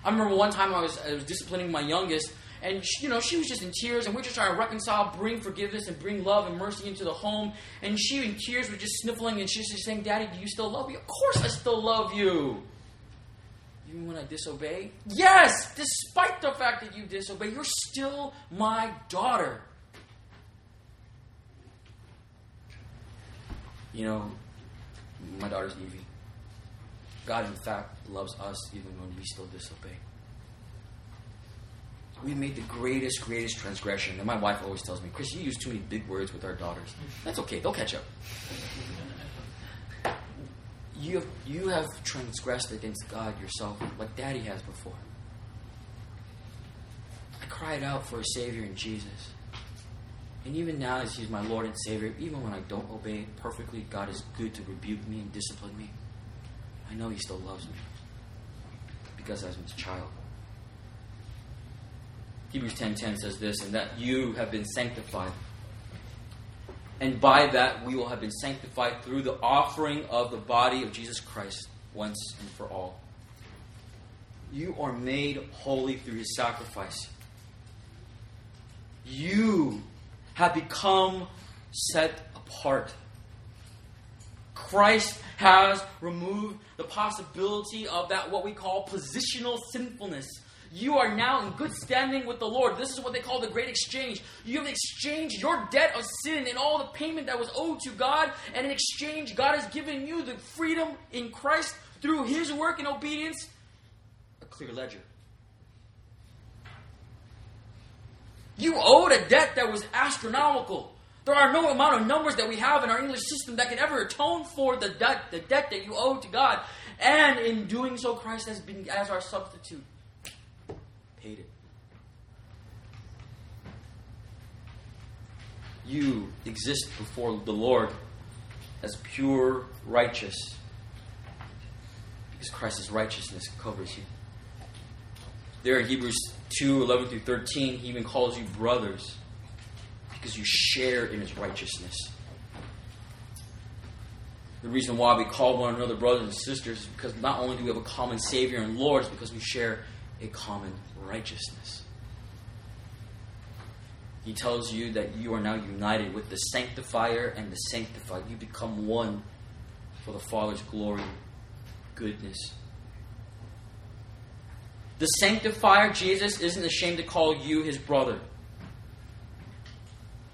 I remember one time I was disciplining my youngest, and she was just in tears, and we're just trying to reconcile, bring forgiveness, and bring love and mercy into the home. And she, in tears, was just sniffling, and she's just saying, "Daddy, do you still love me?" "Of course I still love you." "Even when I disobey?" "Yes, despite the fact that you disobey, you're still my daughter." My daughter's Evie. God, in fact, loves us even when we still disobey. We made the greatest transgression. And my wife always tells me, "Chris, you use too many big words with our daughters." That's okay. They'll catch up. You have transgressed against God yourself like Daddy has before. I cried out for a Savior in Jesus. And even now, as He's my Lord and Savior, even when I don't obey perfectly, God is good to rebuke me and discipline me. I know He still loves me because I was His child. Hebrews 10:10 says this, "And that you have been sanctified. And by that we will have been sanctified through the offering of the body of Jesus Christ once and for all." You are made holy through His sacrifice. You have become set apart. Christ has removed the possibility of that what we call positional sinfulness. You are now in good standing with the Lord. This is what they call the great exchange. You have exchanged your debt of sin and all the payment that was owed to God. And in exchange, God has given you the freedom in Christ through His work and obedience. A clear ledger. You owed a debt that was astronomical. There are no amount of numbers that we have in our English system that can ever atone for the debt that you owe to God. And in doing so, Christ has been, as our substitute, paid it. You exist before the Lord as pure righteous because Christ's righteousness covers you. There in Hebrews 2:11 through 13, He even calls you brothers because you share in His righteousness. The reason why we call one another brothers and sisters is because not only do we have a common Savior and Lord, it's because we share a common righteousness. He tells you that you are now united with the sanctifier and the sanctified. You become one for the Father's glory, goodness. The sanctifier, Jesus, isn't ashamed to call you His brother.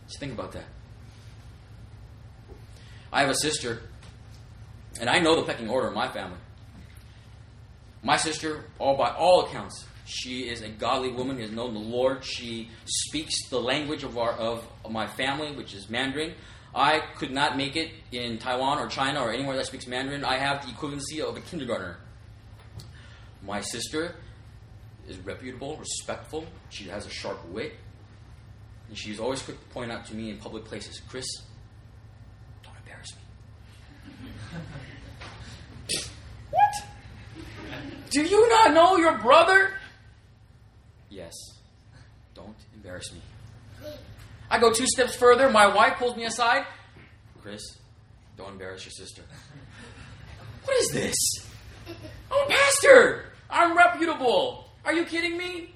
Just think about that. I have a sister, and I know the pecking order in my family. My sister, by all accounts, she is a godly woman who has known the Lord. She speaks the language of my family, which is Mandarin. I could not make it in Taiwan or China or anywhere that speaks Mandarin. I have the equivalency of a kindergartner. My sister is reputable, respectful. She has a sharp wit. And she's always quick to point out to me in public places, "Chris, don't embarrass me." "What? Do you not know your brother?" "Yes. Don't embarrass me." I go two steps further. My wife pulls me aside. "Chris, don't embarrass your sister." "What is this? I'm a pastor. I'm reputable. Are you kidding me?"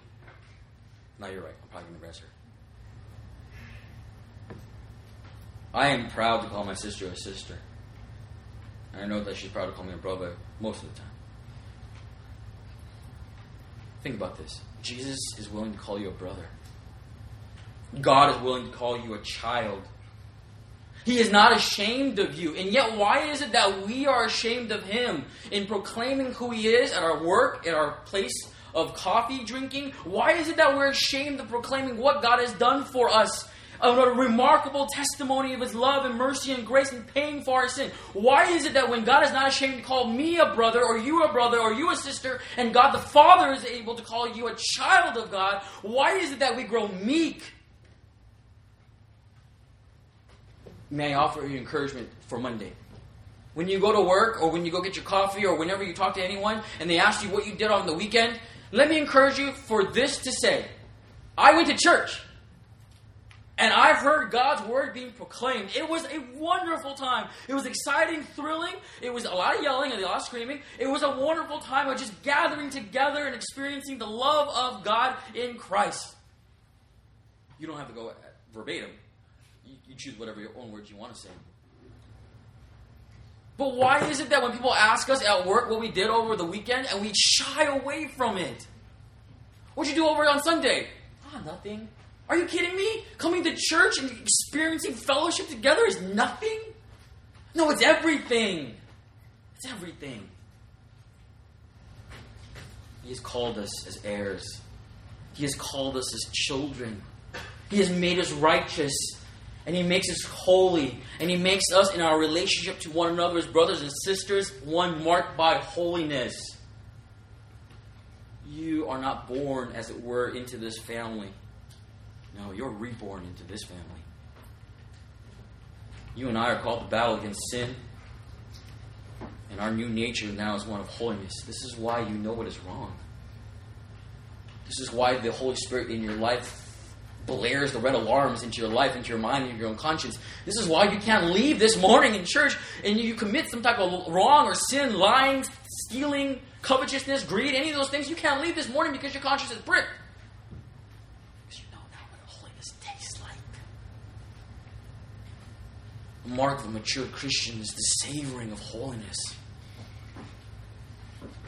"No, you're right. I'm probably going to embarrass her." I am proud to call my sister a sister. And I know that she's proud to call me a brother most of the time. Think about this. Jesus is willing to call you a brother. God is willing to call you a child. He is not ashamed of you. And yet, why is it that we are ashamed of Him in proclaiming who He is at our work, at our place of coffee drinking? Why is it that we're ashamed of proclaiming what God has done for us? A remarkable testimony of His love and mercy and grace and paying for our sin. Why is it that when God is not ashamed to call me a brother or you a brother or you a sister, and God the Father is able to call you a child of God, why is it that we grow meek? May I offer you encouragement for Monday? When you go to work or when you go get your coffee or whenever you talk to anyone and they ask you what you did on the weekend, let me encourage you for this to say, I went to church. And I heard God's word being proclaimed. It was a wonderful time. It was exciting, thrilling. It was a lot of yelling and a lot of screaming. It was a wonderful time of just gathering together and experiencing the love of God in Christ. You don't have to go verbatim. You choose whatever your own words you want to say. But why is it that when people ask us at work what we did over the weekend and we shy away from it? What'd you do over on Sunday? Nothing. Are you kidding me? Coming to church and experiencing fellowship together is nothing? No, it's everything. It's everything. He has called us as heirs. He has called us as children. He has made us righteous. And He makes us holy. And He makes us in our relationship to one another as brothers and sisters, one marked by holiness. You are not born, as it were, into this family. No, you're reborn into this family. You and I are called to battle against sin. And our new nature now is one of holiness. This is why you know what is wrong. This is why the Holy Spirit in your life blares the red alarms into your life, into your mind, into your own conscience. This is why you can't leave this morning in church and you commit some type of wrong or sin, lying, stealing, covetousness, greed, any of those things. You can't leave this morning because your conscience is bricked. The mark of a mature Christian is the savoring of holiness.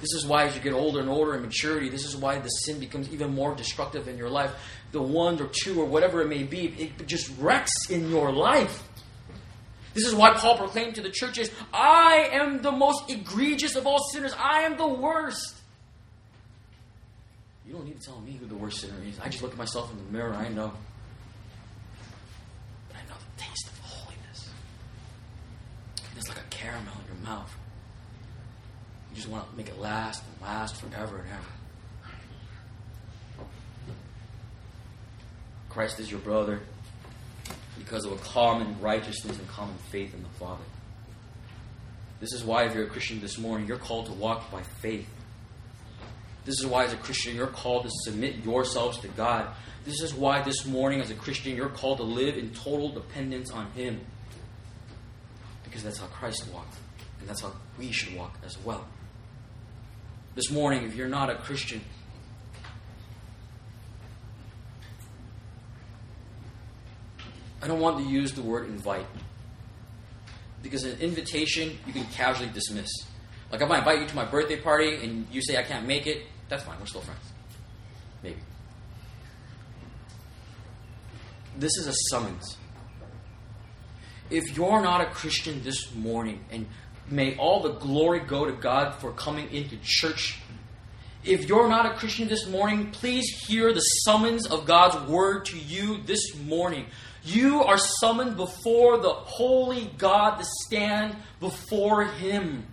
This is why as you get older and older in maturity, this is why the sin becomes even more destructive in your life. The one or two or whatever it may be, it just wrecks in your life. This is why Paul proclaimed to the churches, I am the most egregious of all sinners. I am the worst. You don't need to tell me who the worst sinner is. I just look at myself in the mirror and I know. But I know the taste of it's like a caramel in your mouth. You just want to make it last and last forever and ever. Christ is your brother because of a common righteousness and common faith in the Father. This is why if you're a Christian this morning, you're called to walk by faith. This is why as a Christian, you're called to submit yourselves to God. This is why this morning as a Christian, you're called to live in total dependence on Him. Because that's how Christ walked, and that's how we should walk as well. This morning, if you're not a Christian, I don't want to use the word invite. Because an invitation, you can casually dismiss. Like I might invite you to my birthday party, and you say I can't make it, that's fine, we're still friends. Maybe. This is a summons. If you're not a Christian this morning, and may all the glory go to God for coming into church. If you're not a Christian this morning, please hear the summons of God's word to you this morning. You are summoned before the holy God to stand before Him.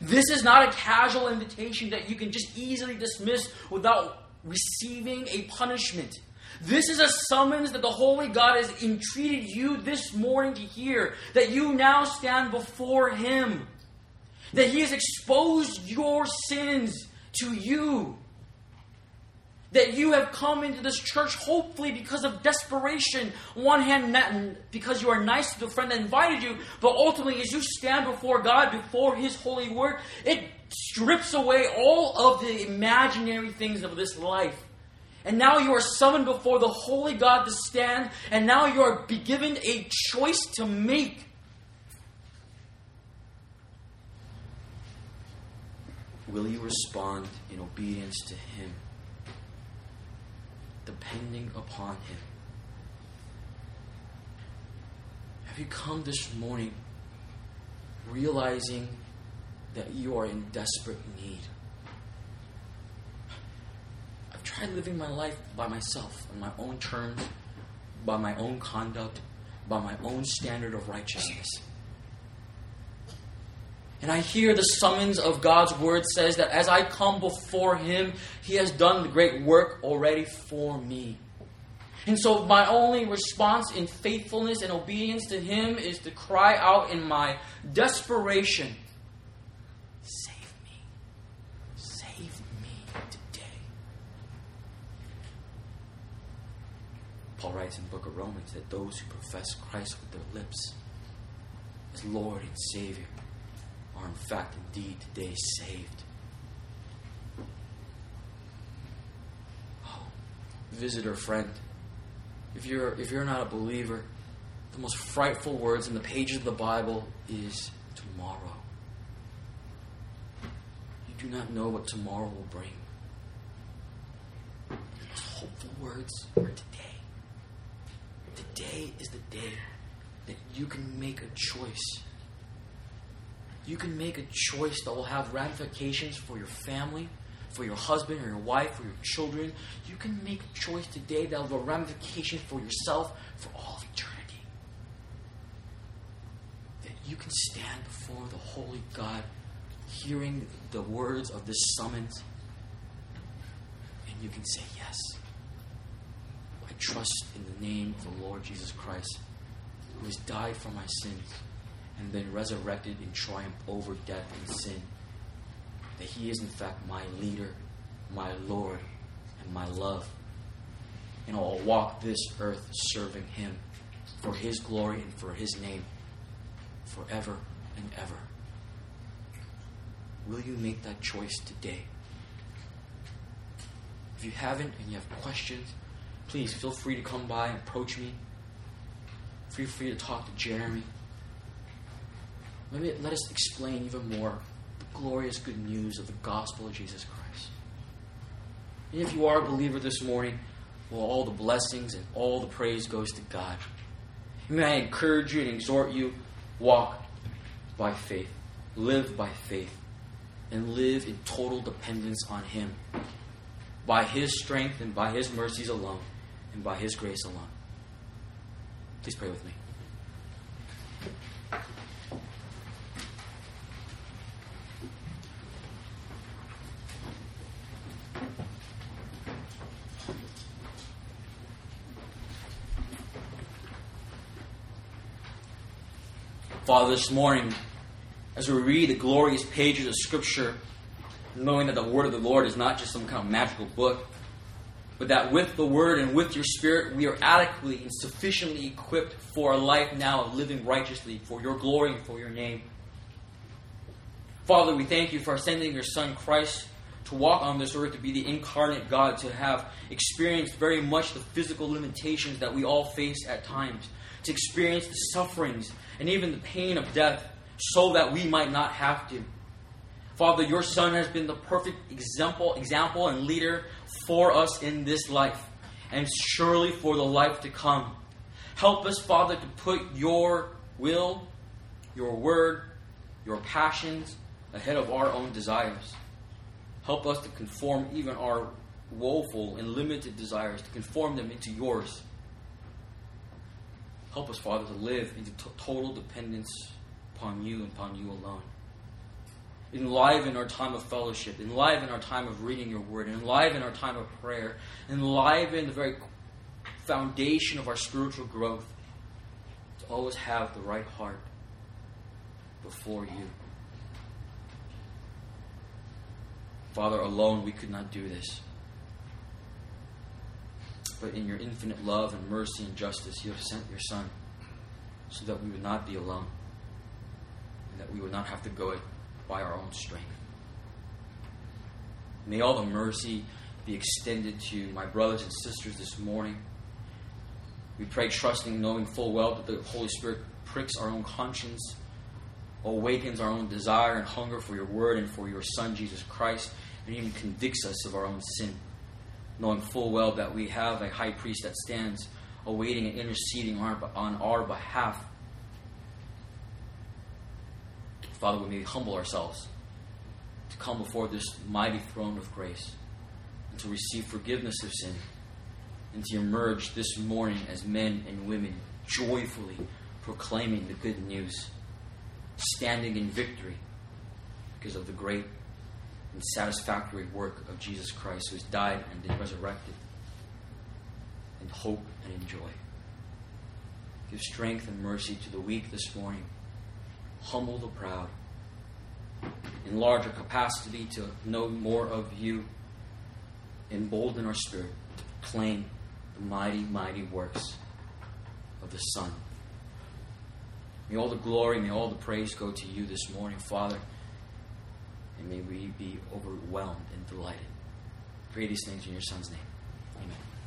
This is not a casual invitation that you can just easily dismiss without receiving a punishment. This is a summons that the Holy God has entreated you this morning to hear. That you now stand before Him. That He has exposed your sins to you. That you have come into this church hopefully because of desperation. On one hand, because you are nice to the friend that invited you. But ultimately, as you stand before God, before His holy word, it strips away all of the imaginary things of this life. And now you are summoned before the holy God to stand. And now you are given a choice to make. Will you respond in obedience to Him? Depending upon Him. Have you come this morning realizing that you are in desperate need? tried living my life by myself, on my own terms, by my own conduct, by my own standard of righteousness. And I hear the summons of God's word says that as I come before Him, He has done the great work already for me. And so my only response in faithfulness and obedience to Him is to cry out in my desperation, save me today. Paul writes in the book of Romans that those who profess Christ with their lips as Lord and Savior are in fact indeed today saved. Oh, visitor friend, if you're not a believer, the most frightful words in the pages of the Bible is tomorrow. You do not know what tomorrow will bring. The most hopeful words are today. Today is the day that you can make a choice. You can make a choice that will have ramifications for your family, for your husband or your wife, for your children. You can make a choice today that will have ramifications for yourself for all of eternity. That you can stand before the Holy God, hearing the words of this summons, and you can say, yes, I trust in the name of the Lord Jesus Christ, who has died for my sins, and then resurrected in triumph over death and sin. That He is in fact my leader, my Lord, and my love. And I'll walk this earth serving Him for His glory and for His name forever and ever. Will you make that choice today? If you haven't and you have questions, please feel free to come by and approach me. Feel free to talk to Jeremy. Let us explain even more the glorious good news of the gospel of Jesus Christ. And if you are a believer this morning, well, all the blessings and all the praise goes to God. May I encourage you and exhort you, walk by faith, live by faith, and live in total dependence on Him, by His strength and by His mercies alone, and by His grace alone. Please pray with me. Father, this morning, as we read the glorious pages of Scripture, knowing that the Word of the Lord is not just some kind of magical book, but that with the Word and with Your Spirit, we are adequately and sufficiently equipped for a life now of living righteously for Your glory and for Your name. Father, we thank You for sending Your Son Christ to walk on this earth, to be the incarnate God, to have experienced very much the physical limitations that we all face at times, to experience the sufferings and even the pain of death so that we might not have to. Father, Your Son has been the perfect example and leader for us in this life and surely for the life to come. Help us, Father, to put Your will, Your word, Your passions ahead of our own desires. Help us to conform even our woeful and limited desires, to conform them into Yours. Help us, Father, to live into total dependence upon You and upon You alone. Enliven our time of fellowship. Enliven our time of reading Your Word. Enliven our time of prayer. Enliven the very foundation of our spiritual growth. To always have the right heart before You. Father, alone we could not do this. But in Your infinite love and mercy and justice, You have sent Your Son so that we would not be alone and that we would not have to go it by our own strength. May all the mercy be extended to my brothers and sisters this morning. We pray, trusting, knowing full well that the Holy Spirit pricks our own conscience, awakens our own desire and hunger for Your Word and for Your Son, Jesus Christ, and even convicts us of our own sin, knowing full well that we have a high priest that stands awaiting and interceding on our behalf. Father, we may humble ourselves to come before this mighty throne of grace and to receive forgiveness of sin, and to emerge this morning as men and women joyfully proclaiming the good news, standing in victory because of the great and satisfactory work of Jesus Christ, who has died and been resurrected, and hope and enjoy. Give strength and mercy to the weak this morning. Humble the proud. Enlarge our capacity to know more of you. Embolden our spirit to claim the mighty, mighty works of the Son. May all the glory, may all the praise go to you this morning, Father. And may we be overwhelmed and delighted. I pray these things in your Son's name. Amen.